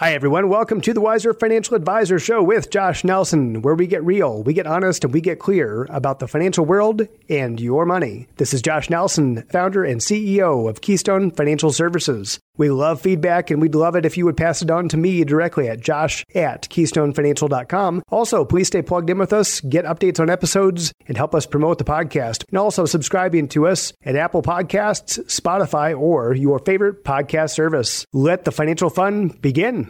Hi, everyone. Welcome to the Wiser Financial Advisor Show with Josh Nelson, where we get real, we get honest, and we get clear about the financial world and your money. This is Josh Nelson, founder and CEO of Keystone Financial Services. We love feedback, and we'd love it if you would pass it on to me directly at josh@keystonefinancial.com. Also, please stay plugged in with us, get updates on episodes, and help us promote the podcast. And also subscribing to us at Apple Podcasts, Spotify, or your favorite podcast service. Let the financial fun begin.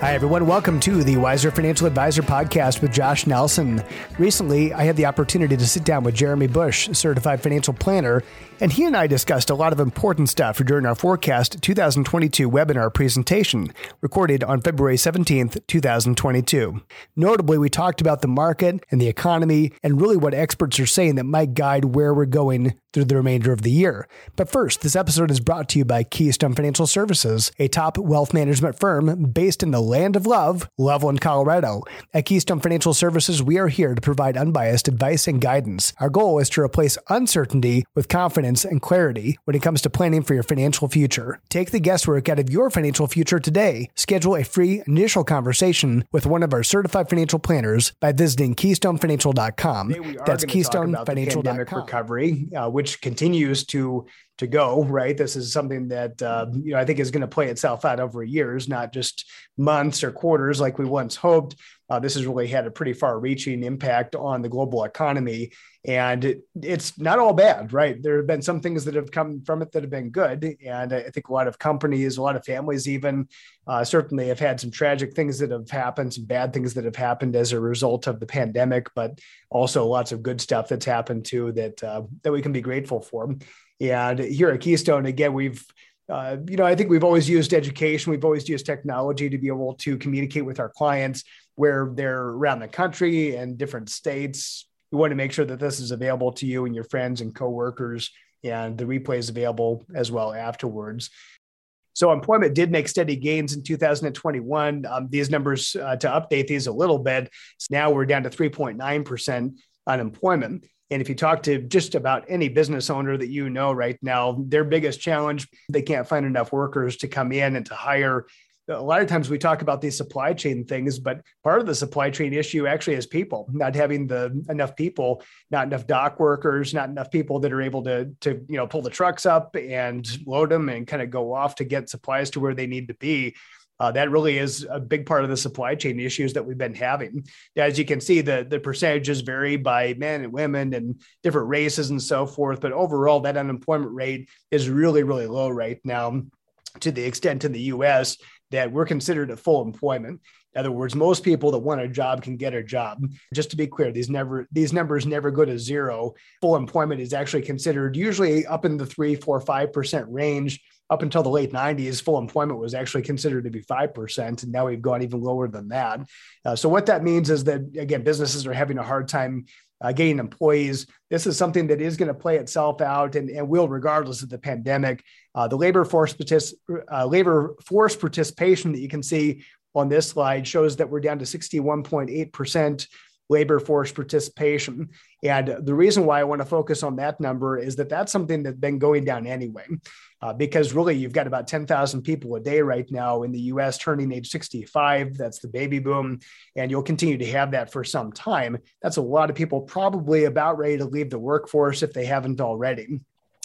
Hi, everyone. Welcome to the Wiser Financial Advisor podcast with Josh Nelson. Recently, I had the opportunity to sit down with Jeremy Busch, certified financial planner, and he and I discussed a lot of important stuff during our Forecast 2022 webinar presentation, recorded on February 17th, 2022. Notably, we talked about the market and the economy and really what experts are saying that might guide where we're going through the remainder of the year. But first, this episode is brought to you by Keystone Financial Services, a top wealth management firm based in the land of love, Loveland, Colorado. At Keystone Financial Services, we are here to provide unbiased advice and guidance. Our goal is to replace uncertainty with confidence and clarity when it comes to planning for your financial future. Take the guesswork out of your financial future today. Schedule a free initial conversation with one of our certified financial planners by visiting KeystoneFinancial.com. That's KeystoneFinancial.com. Recovery, which continues to go, right? This is something that, I think is going to play itself out over years, not just months or quarters like we once hoped. This has really had a pretty far-reaching impact on the global economy. And it's not all bad, right? There have been some things that have come from it that have been good. And I think a lot of companies, a lot of families even, certainly have had some tragic things that have happened, some bad things that have happened as a result of the pandemic, but also lots of good stuff that's happened too that we can be grateful for. And here at Keystone, again, we've I think we've always used education. We've always used technology to be able to communicate with our clients where they're around the country and different states. We want to make sure that this is available to you and your friends and coworkers, and the replay is available as well afterwards. So employment did make steady gains in 2021. These numbers, to update these a little bit, now we're down to 3.9% unemployment. And if you talk to just about any business owner that you know right now, their biggest challenge, they can't find enough workers to come in and to hire. A lot of times we talk about these supply chain things, but part of the supply chain issue actually is people, not having enough people, not enough dock workers, not enough people that are able to pull the trucks up and load them and kind of go off to get supplies to where they need to be. That really is a big part of the supply chain issues that we've been having. As you can see, the percentages vary by men and women and different races and so forth. But overall, that unemployment rate is really, really low right now, to the extent in the U.S. that we're considered at full employment. In other words, most people that want a job can get a job. Just to be clear, these numbers never go to zero. Full employment is actually considered usually up in the 3%, 4%, 5% range. Up until the late 90s, full employment was actually considered to be 5%, and now we've gone even lower than that. So what that means is that, again, businesses are having a hard time getting employees. This is something that is going to play itself out and will regardless of the pandemic. The labor force participation that you can see on this slide shows that we're down to 61.8% labor force participation. And the reason why I want to focus on that number is that that's something that's been going down anyway, because really you've got about 10,000 people a day right now in the US turning age 65. That's the baby boom. And you'll continue to have that for some time. That's a lot of people probably about ready to leave the workforce if they haven't already. And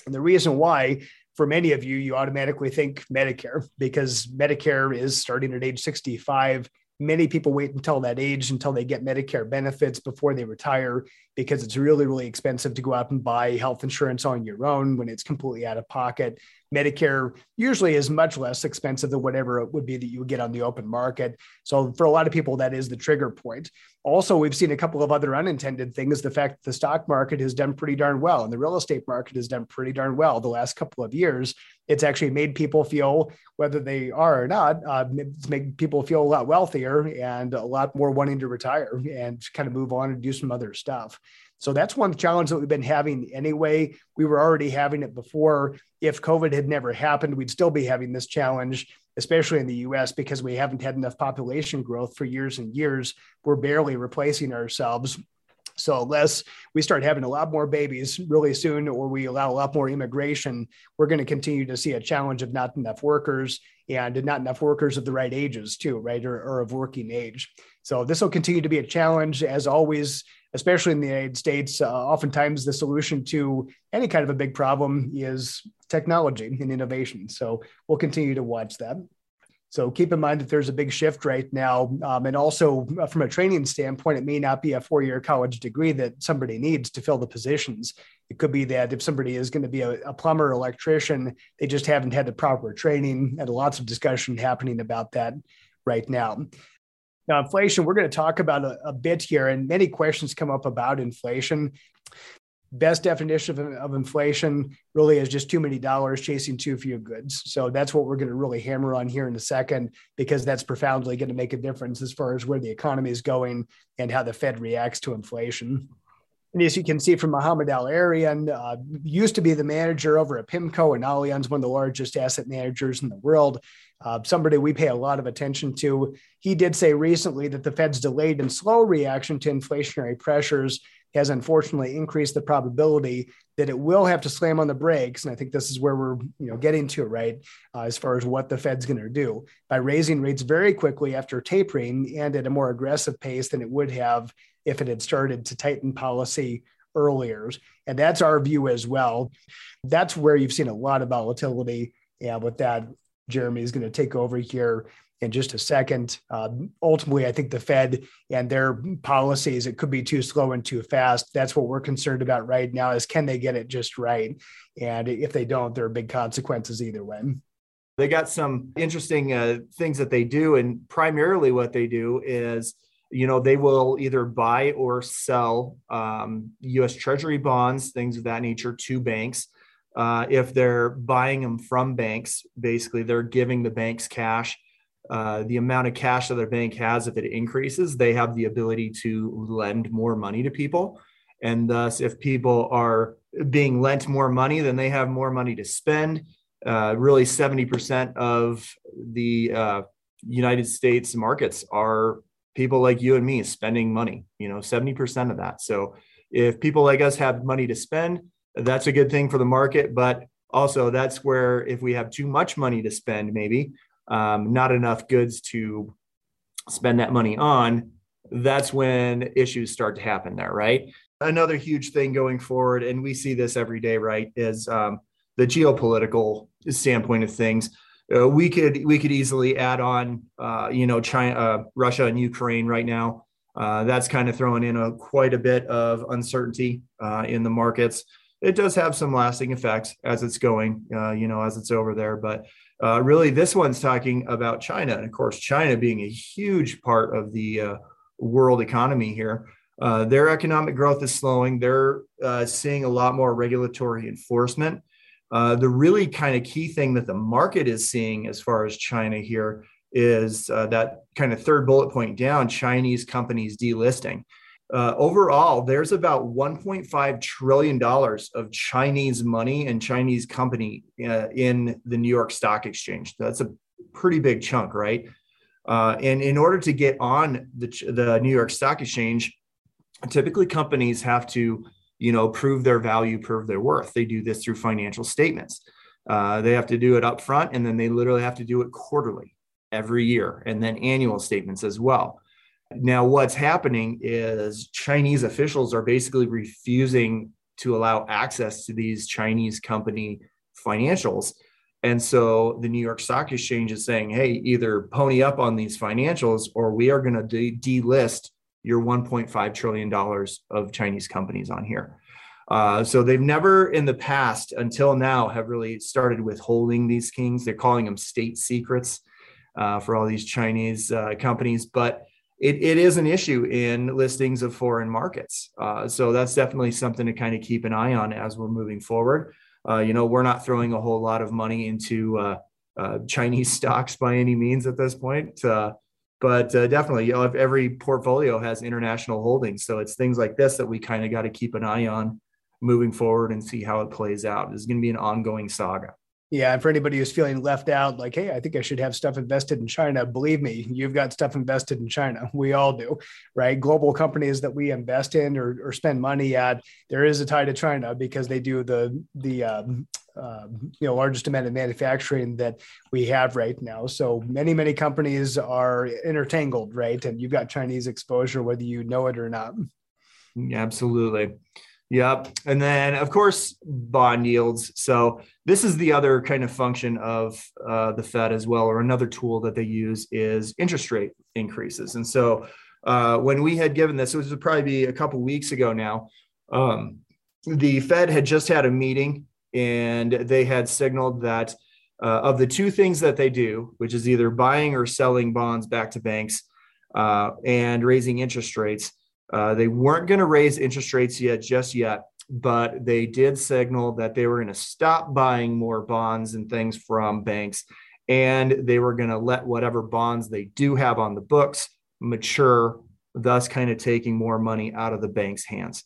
the reason why, for many of you, you automatically think Medicare, because Medicare is starting at age 65. Many people wait until that age, until they get Medicare benefits before they retire, because it's really, really expensive to go out and buy health insurance on your own when it's completely out of pocket. Medicare usually is much less expensive than whatever it would be that you would get on the open market. So for a lot of people, that is the trigger point. Also, we've seen a couple of other unintended things. The fact that the stock market has done pretty darn well and the real estate market has done pretty darn well the last couple of years. It's actually made people feel, whether they are or not, it's made people feel a lot wealthier and a lot more wanting to retire and kind of move on and do some other stuff. So that's one challenge that we've been having anyway. We were already having it before. If COVID had never happened, we'd still be having this challenge, especially in the US, because we haven't had enough population growth for years and years. We're barely replacing ourselves. So unless we start having a lot more babies really soon, or we allow a lot more immigration, we're going to continue to see a challenge of not enough workers, and not enough workers of the right ages too, right, or of working age. So this will continue to be a challenge, as always, especially in the United States. Oftentimes the solution to any kind of a big problem is technology and innovation. So we'll continue to watch that. So keep in mind that there's a big shift right now. And also from a training standpoint, it may not be a four-year college degree that somebody needs to fill the positions. It could be that if somebody is going to be a plumber or electrician, they just haven't had the proper training, and lots of discussion happening about that right now. Now, inflation, we're going to talk about a bit here, and many questions come up about inflation. Best definition of inflation really is just too many dollars chasing too few goods. So that's what we're going to really hammer on here in a second, because that's profoundly going to make a difference as far as where the economy is going and how the Fed reacts to inflation. And as you can see from Mohamed Al-Arian, used to be the manager over at PIMCO and Allianz, one of the largest asset managers in the world, somebody we pay a lot of attention to. He did say recently that the Fed's delayed and slow reaction to inflationary pressures has unfortunately increased the probability that it will have to slam on the brakes. And I think this is where we're getting to, right, as far as what the Fed's going to do by raising rates very quickly after tapering, and at a more aggressive pace than it would have if it had started to tighten policy earlier. And that's our view as well. That's where you've seen a lot of volatility. And with that, Jeremy is going to take over here in just a second. Ultimately, I think the Fed and their policies, it could be too slow and too fast. That's what we're concerned about right now, is can they get it just right? And if they don't, there are big consequences either way. They got some interesting things that they do. And primarily what they do is, they will either buy or sell U.S. Treasury bonds, things of that nature, to banks. If they're buying them from banks, basically they're giving the banks cash. The amount of cash that their bank has, if it increases, they have the ability to lend more money to people. And thus, if people are being lent more money, then they have more money to spend. Really, 70% of the United States markets are people like you and me spending money, 70% of that. So if people like us have money to spend, that's a good thing for the market. But also that's where, if we have too much money to spend, maybe, not enough goods to spend that money on, that's when issues start to happen there, right? Another huge thing going forward, and we see this every day, right, is the geopolitical standpoint of things. We could easily add on, China, Russia and Ukraine right now. That's kind of throwing in quite a bit of uncertainty in the markets. It does have some lasting effects as it's going, as it's over there. But really, this one's talking about China. And of course, China being a huge part of the world economy here. Their economic growth is slowing. They're seeing a lot more regulatory enforcement. The really kind of key thing that the market is seeing as far as China here is that kind of third bullet point down, Chinese companies delisting. Overall, there's about $1.5 trillion of Chinese money and Chinese company in the New York Stock Exchange. That's a pretty big chunk, right? And in order to get on the New York Stock Exchange, typically companies have to, prove their value, prove their worth. They do this through financial statements. They have to do it up front, and then they literally have to do it quarterly every year, and then annual statements as well. Now, what's happening is Chinese officials are basically refusing to allow access to these Chinese company financials. And so the New York Stock Exchange is saying, hey, either pony up on these financials, or we are going to delist your $1.5 trillion of Chinese companies on here. So they've never in the past until now have really started withholding these things. They're calling them state secrets for all these Chinese companies. But it is an issue in listings of foreign markets. So that's definitely something to kind of keep an eye on as we're moving forward. We're not throwing a whole lot of money into Chinese stocks by any means at this point. But definitely, every portfolio has international holdings. So it's things like this that we kind of got to keep an eye on moving forward and see how it plays out. This is going to be an ongoing saga. Yeah. And for anybody who's feeling left out, like, hey, I think I should have stuff invested in China. Believe me, you've got stuff invested in China. We all do, right? Global companies that we invest in or spend money at, there is a tie to China because they do the largest amount of manufacturing that we have right now. So many companies are intertangled, right? And you've got Chinese exposure, whether you know it or not. Yeah, absolutely. Yep. And then, of course, bond yields. So this is the other kind of function of the Fed as well, or another tool that they use is interest rate increases. And so when we had given this, it was probably be a couple weeks ago now, the Fed had just had a meeting and they had signaled that of the two things that they do, which is either buying or selling bonds back to banks and raising interest rates, they weren't going to raise interest rates just yet, but they did signal that they were going to stop buying more bonds and things from banks, and they were going to let whatever bonds they do have on the books mature, thus kind of taking more money out of the bank's hands.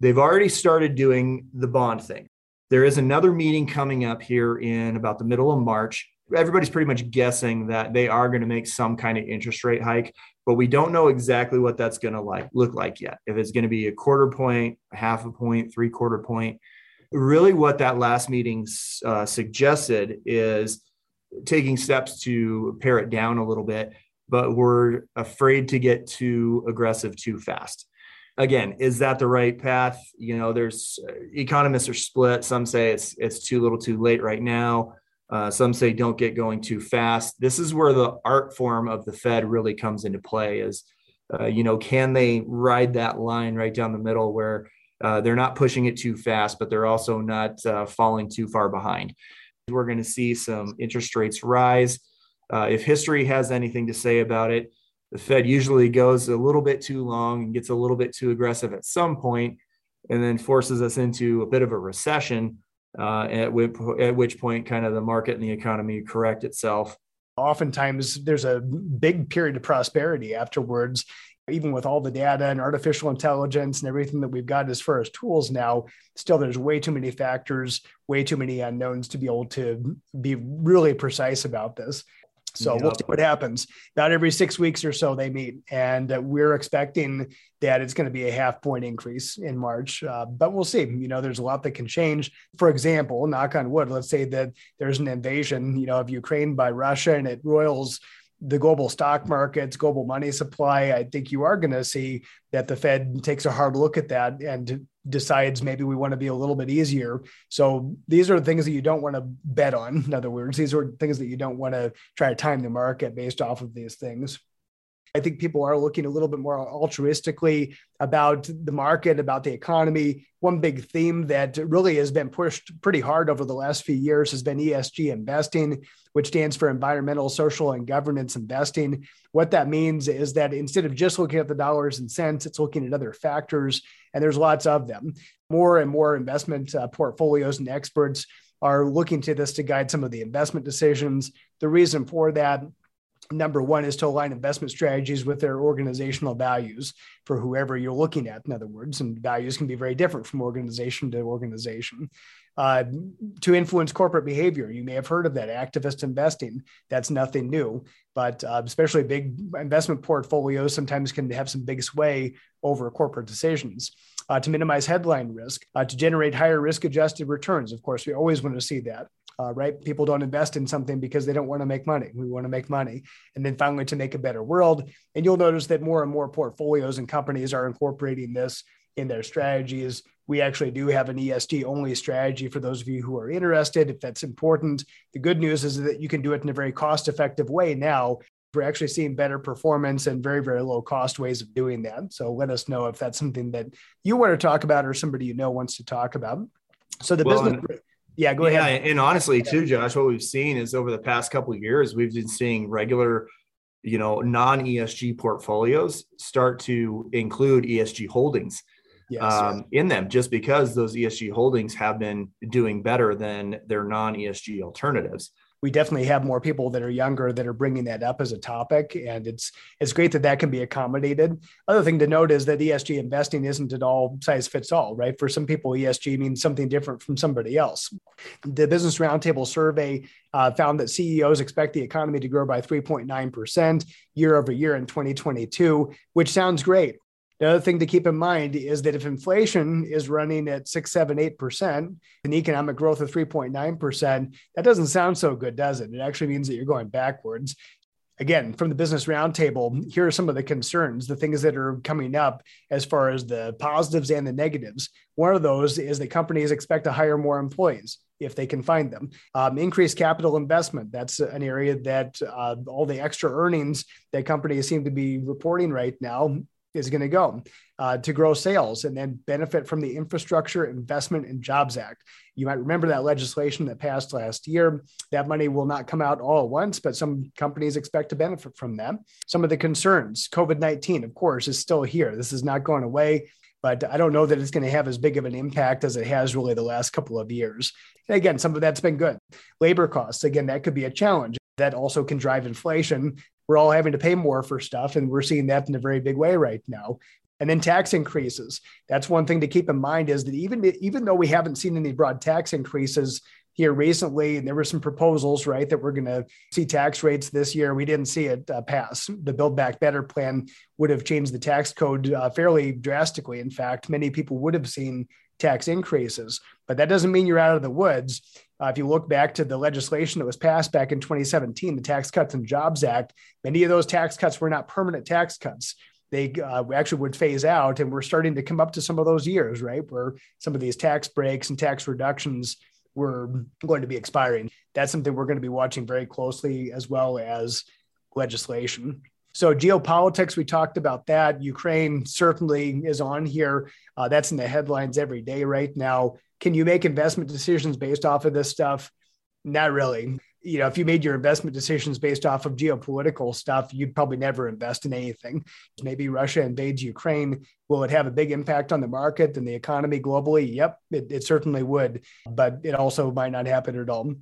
They've already started doing the bond thing. There is another meeting coming up here in about the middle of March. Everybody's pretty much guessing that they are going to make some kind of interest rate hike, but we don't know exactly what that's going to look like yet. If it's going to be a quarter point, half a point, three-quarter point. Really what that last meeting suggested is taking steps to pare it down a little bit, but we're afraid to get too aggressive too fast. Again, is that the right path? You know, there's economists are split. Some say it's too little too late right now. Some say don't get going too fast. This is where the art form of the Fed really comes into play is, can they ride that line right down the middle where they're not pushing it too fast, but they're also not falling too far behind. We're going to see some interest rates rise. If history has anything to say about it, the Fed usually goes a little bit too long and gets a little bit too aggressive at some point, and then forces us into a bit of a recession. At which point kind of the market and the economy correct itself. Oftentimes there's a big period of prosperity afterwards, even with all the data and artificial intelligence and everything that we've got as far as tools now, still there's way too many factors, way too many unknowns to be able to be really precise about this. So We'll see what happens. About every 6 weeks or so they meet, and we're expecting that it's going to be a 0.5 point increase in March, but we'll see. There's a lot that can change. For example, knock on wood, let's say that there's an invasion, of Ukraine by Russia, and it roils the global stock markets, global money supply. I think you are going to see that the Fed takes a hard look at that and decides maybe we want to be a little bit easier. So these are things that you don't want to bet on. In other words, these are things that you don't want to try to time the market based off of these things. I think people are looking a little bit more altruistically about the market, about the economy. One big theme that really has been pushed pretty hard over the last few years has been ESG investing, which stands for environmental, social, and governance investing. What that means is that instead of just looking at the dollars and cents, it's looking at other factors, and there's lots of them. More and more investment portfolios and experts are looking to this to guide some of the investment decisions. The reason for that, number one, is to align investment strategies with their organizational values for whoever you're looking at, in other words, and values can be very different from organization to organization. To influence corporate behavior, you may have heard of that, activist investing. That's nothing new, but especially big investment portfolios sometimes can have some big sway over corporate decisions. To minimize headline risk, to generate higher risk-adjusted returns. Of course, we always want to see that. Right? People don't invest in something because they don't want to make money. We want to make money. And then finally, to make a better world. And you'll notice that more and more portfolios and companies are incorporating this in their strategies. We actually do have an ESG only strategy for those of you who are interested, if that's important. The good news is that you can do it in a very cost-effective way now. We're actually seeing better performance and very, very low cost ways of doing that. So let us know if that's something that you want to talk about or somebody you know wants to talk about. So the business... Yeah, go ahead. And honestly, too, Josh, what we've seen is over the past couple of years, we've been seeing regular, non-ESG portfolios start to include ESG holdings in them, just because those ESG holdings have been doing better than their non-ESG alternatives. we definitely have more people that are younger that are bringing that up as a topic. And it's great that that can be accommodated. Other thing to note is that ESG investing isn't at all size fits all, right? For some people, ESG means something different from somebody else. The Business Roundtable survey found that CEOs expect the economy to grow by 3.9% year over year in 2022, which sounds great. The other thing to keep in mind is that if inflation is running at 6, 7, 8%, and economic growth of 3.9%, that doesn't sound so good, does it? It actually means that you're going backwards. Again, from the Business Roundtable, here are some of the concerns, the things that are coming up as far as the positives and the negatives. One of those is that companies expect to hire more employees if they can find them. Increased capital investment, that's an area that all the extra earnings that companies seem to be reporting right now is going to go to grow sales and then benefit from the Infrastructure Investment and Jobs Act. You might remember that legislation that passed last year. That money will not come out all at once, but some companies expect to benefit from that. Some of the concerns, COVID-19, of course, is still here. This is not going away, but I don't know that it's going to have as big of an impact as it has really the last couple of years. And again, some of that's been good. Labor costs, again, that could be a challenge. That also can drive inflation. We're all having to pay more for stuff, and we're seeing that in a very big way right now. And then tax increases. That's one thing to keep in mind is that even though we haven't seen any broad tax increases here recently, and there were some proposals, right, that we're going to see tax rates this year. We didn't see it pass. The Build Back Better plan would have changed the tax code fairly drastically. In fact, many people would have seen tax increases, but that doesn't mean you're out of the woods. If you look back to the legislation that was passed back in 2017, the Tax Cuts and Jobs Act, many of those tax cuts were not permanent tax cuts. They actually would phase out, and we're starting to come up to some of those years, right, where some of these tax breaks and tax reductions were going to be expiring. That's something we're going to be watching very closely, as well as legislation. So geopolitics, we talked about that. Ukraine certainly is on here. That's in the headlines every day right now. Can you make investment decisions based off of this stuff? Not really. You know, if you made your investment decisions based off of geopolitical stuff, you'd probably never invest in anything. Maybe Russia invades Ukraine. Will it have a big impact on the market and the economy globally? Yep, it certainly would, but it also might not happen at all.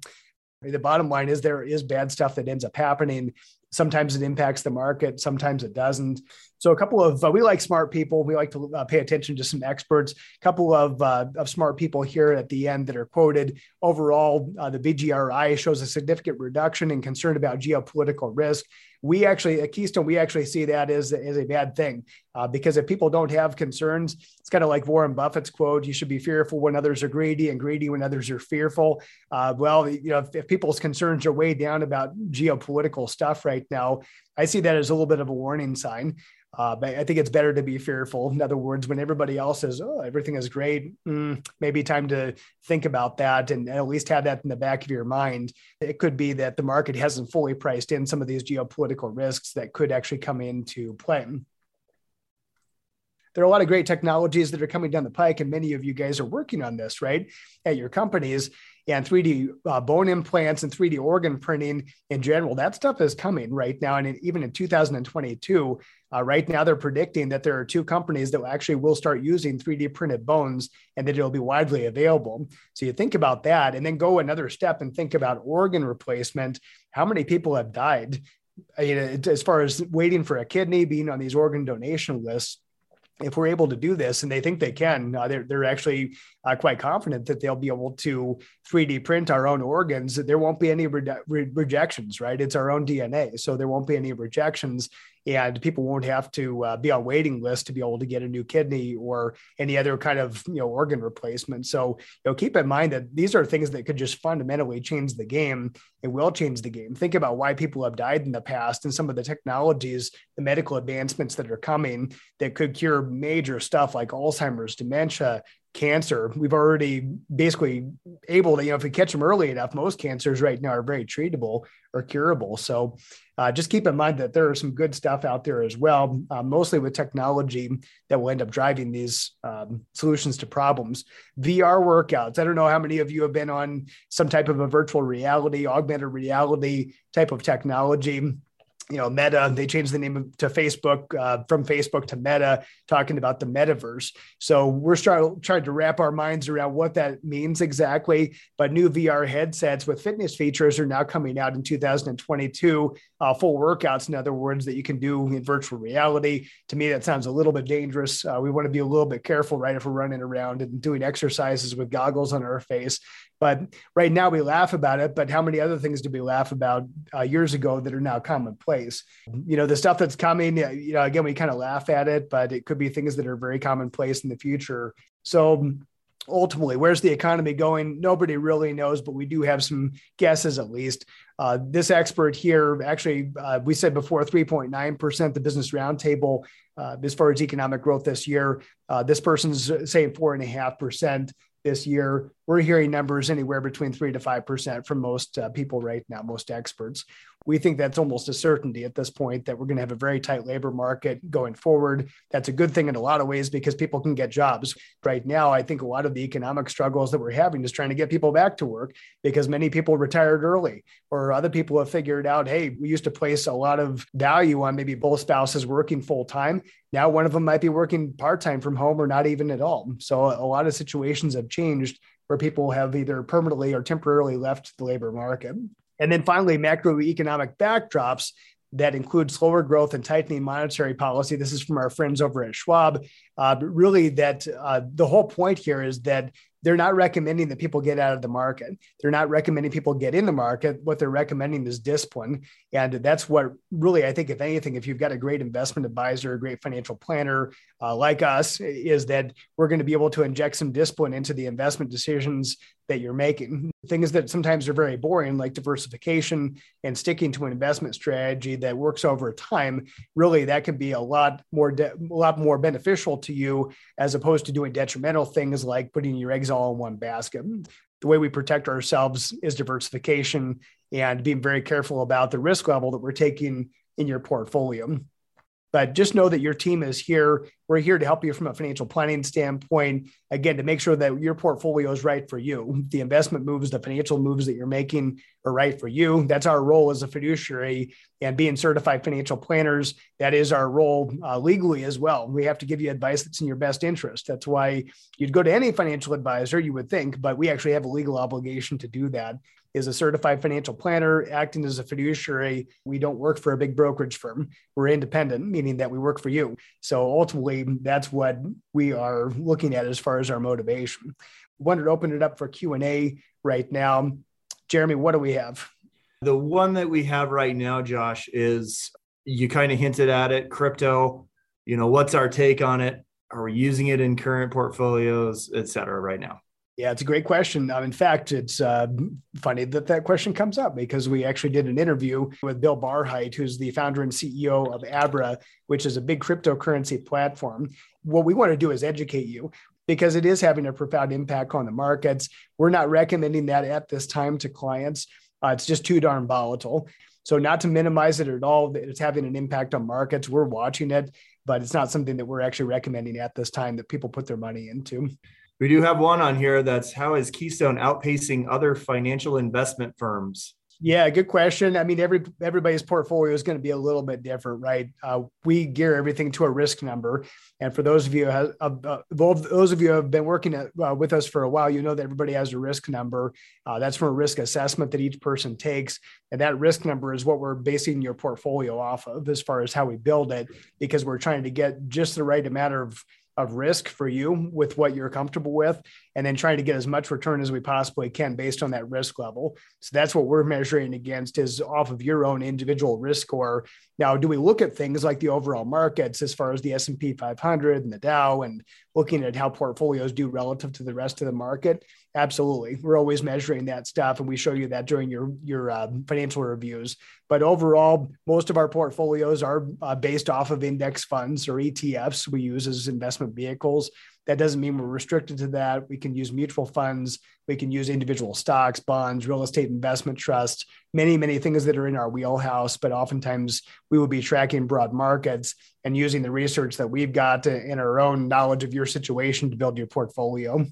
The bottom line is there is bad stuff that ends up happening. Sometimes it impacts the market, sometimes it doesn't. So a couple of, we like smart people. We like to pay attention to some experts. A couple of smart people here at the end that are quoted. Overall, the BGRI shows a significant reduction in concern about geopolitical risk. We actually, at Keystone, we actually see that as a bad thing because if people don't have concerns, it's kind of like Warren Buffett's quote, you should be fearful when others are greedy and greedy when others are fearful. Well, you know, if people's concerns are way down about geopolitical stuff right now, I see that as a little bit of a warning sign. But I think it's better to be fearful. In other words, when everybody else says, oh, everything is great, maybe time to think about that and at least have that in the back of your mind. It could be that the market hasn't fully priced in some of these geopolitical risks that could actually come into play. There are a lot of great technologies that are coming down the pike, and many of you guys are working on this, right, at your companies. And 3D bone implants and 3D organ printing in general, that stuff is coming right now. And even in 2022, right now they're predicting that there are two companies that actually will start using 3D printed bones and that it'll be widely available. So you think about that and then go another step and think about organ replacement. How many people have died? You know, as far as waiting for a kidney, being on these organ donation lists, if we're able to do this, and they think they can, they're actually quite confident that they'll be able to 3D print our own organs. There won't be any rejections, right? It's our own DNA. So there won't be any rejections and people won't have to be on waiting lists to be able to get a new kidney or any other kind of, you know, organ replacement. So, you know, keep in mind that these are things that could just fundamentally change the game. It will change the game. Think about why people have died in the past and some of the technologies, the medical advancements that are coming that could cure major stuff like Alzheimer's, dementia, cancer. We've already basically able to, you know, if we catch them early enough, most cancers right now are very treatable or curable. So just keep in mind that there are some good stuff out there as well, mostly with technology that will end up driving these solutions to problems. VR workouts. I don't know how many of you have been on some type of a virtual reality, augmented reality type of technology. you know, Meta, they changed the name to Facebook, from Facebook to Meta, talking about the metaverse. So we're trying to wrap our minds around what that means exactly. But new VR headsets with fitness features are now coming out in 2022, full workouts, in other words, that you can do in virtual reality. To me, that sounds a little bit dangerous. We want to be a little bit careful, right, if we're running around and doing exercises with goggles on our face. But right now we laugh about it, but how many other things did we laugh about years ago that are now commonplace? You know, the stuff that's coming, you know, again, we kind of laugh at it, but it could be things that are very commonplace in the future. So ultimately, where's the economy going? Nobody really knows, but we do have some guesses at least. This expert here, actually, we said before 3.9%, the Business Roundtable, as far as economic growth this year, this person's saying 4.5%. This year, we're hearing numbers anywhere between 3 to 5% from most people right now, most experts. We think that's almost a certainty at this point that we're going to have a very tight labor market going forward. That's a good thing in a lot of ways because people can get jobs. Right now, I think a lot of the economic struggles that we're having is trying to get people back to work because many people retired early or other people have figured out, hey, we used to place a lot of value on maybe both spouses working full time. Now, one of them might be working part-time from home or not even at all. So a lot of situations have changed where people have either permanently or temporarily left the labor market. And then finally, macroeconomic backdrops that include slower growth and tightening monetary policy. This is from our friends over at Schwab. Really, that the whole point here is that they're not recommending that people get out of the market. They're not recommending people get in the market. What they're recommending is discipline. And that's what really, I think, if anything, if you've got a great investment advisor, a great financial planner like us, is that we're going to be able to inject some discipline into the investment decisions that you're making. Things that sometimes are very boring, like diversification and sticking to an investment strategy that works over time, really that can be a lot more beneficial to you as opposed to doing detrimental things like putting your eggs all in one basket. The way we protect ourselves is diversification and being very careful about the risk level that we're taking in your portfolio. But just know that your team is here. We're here to help you from a financial planning standpoint, again, to make sure that your portfolio is right for you. The investment moves, the financial moves that you're making are right for you. That's our role as a fiduciary and being certified financial planners. That is our role legally as well. We have to give you advice that's in your best interest. That's why you'd go to any financial advisor, you would think, but we actually have a legal obligation to do that. Is a certified financial planner acting as a fiduciary. We don't work for a big brokerage firm. We're independent, meaning that we work for you. So ultimately, that's what we are looking at as far as our motivation. Wanted to open it up for Q&A right now. Jeremy, what do we have? The one that we have right now, Josh, is you kind of hinted at it, crypto. You know, what's our take on it? Are we using it in current portfolios, et cetera, right now? Yeah, it's a great question. In fact, it's funny that that question comes up because we actually did an interview with Bill Barheit, who's the founder and CEO of Abra, which is a big cryptocurrency platform. What we want to do is educate you because it is having a profound impact on the markets. We're not recommending that at this time to clients. It's just too darn volatile. So not to minimize it at all, it's having an impact on markets. We're watching it, but it's not something that we're actually recommending at this time that people put their money into. We do have one on here that's how is Keystone outpacing other financial investment firms? Yeah, good question. I mean, everybody's portfolio is going to be a little bit different, right? We gear everything to a risk number. And for those of you who have been working with us for a while, you know that everybody has a risk number. That's from a risk assessment that each person takes. And that risk number is what we're basing your portfolio off of as far as how we build it, because we're trying to get just the right amount of risk for you with what you're comfortable with, and then trying to get as much return as we possibly can based on that risk level. So that's what we're measuring against is off of your own individual risk score. Now, do we look at things like the overall markets as far as the S&P 500 and the Dow and looking at how portfolios do relative to the rest of the market? Absolutely. We're always measuring that stuff, and we show you that during your financial reviews. But overall, most of our portfolios are based off of index funds or ETFs we use as investment vehicles. That doesn't mean we're restricted to that. We can use mutual funds. We can use individual stocks, bonds, real estate investment trusts, many, many things that are in our wheelhouse. But oftentimes we will be tracking broad markets and using the research that we've got in our own knowledge of your situation to build your portfolio.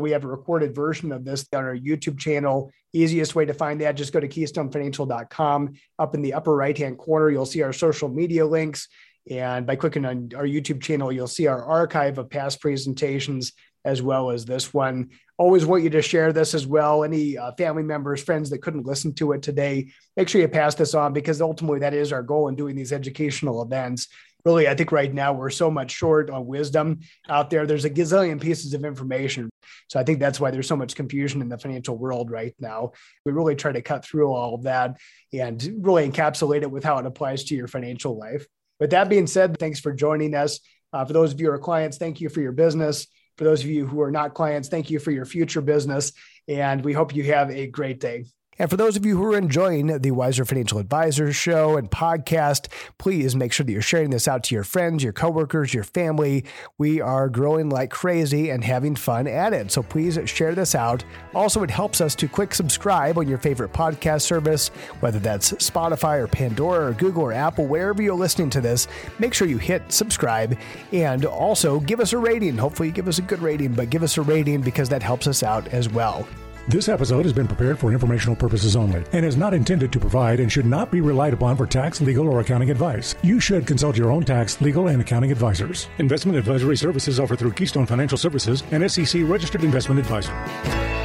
We have a recorded version of this on our YouTube channel. Easiest way to find that, just go to KeystoneFinancial.com. Up in the upper right-hand corner, you'll see our social media links. And by clicking on our YouTube channel, you'll see our archive of past presentations as well as this one. Always want you to share this as well. Any family members, friends that couldn't listen to it today, make sure you pass this on, because ultimately that is our goal in doing these educational events. Really, I think right now we're so much short on wisdom out there. There's a gazillion pieces of information. So I think that's why there's so much confusion in the financial world right now. We really try to cut through all of that and really encapsulate it with how it applies to your financial life. With that being said, thanks for joining us. For those of you who are clients, thank you for your business. For those of you who are not clients, thank you for your future business. And we hope you have a great day. And for those of you who are enjoying the Wiser Financial Advisors show and podcast, please make sure that you're sharing this out to your friends, your coworkers, your family. We are growing like crazy and having fun at it. So please share this out. Also, it helps us to click subscribe on your favorite podcast service, whether that's Spotify or Pandora or Google or Apple, wherever you're listening to this. Make sure you hit subscribe and also give us a rating. Hopefully give us a good rating, but give us a rating because that helps us out as well. This episode has been prepared for informational purposes only and is not intended to provide and should not be relied upon for tax, legal, or accounting advice. You should consult your own tax, legal, and accounting advisors. Investment advisory services offered through Keystone Financial Services, an SEC-registered investment advisor.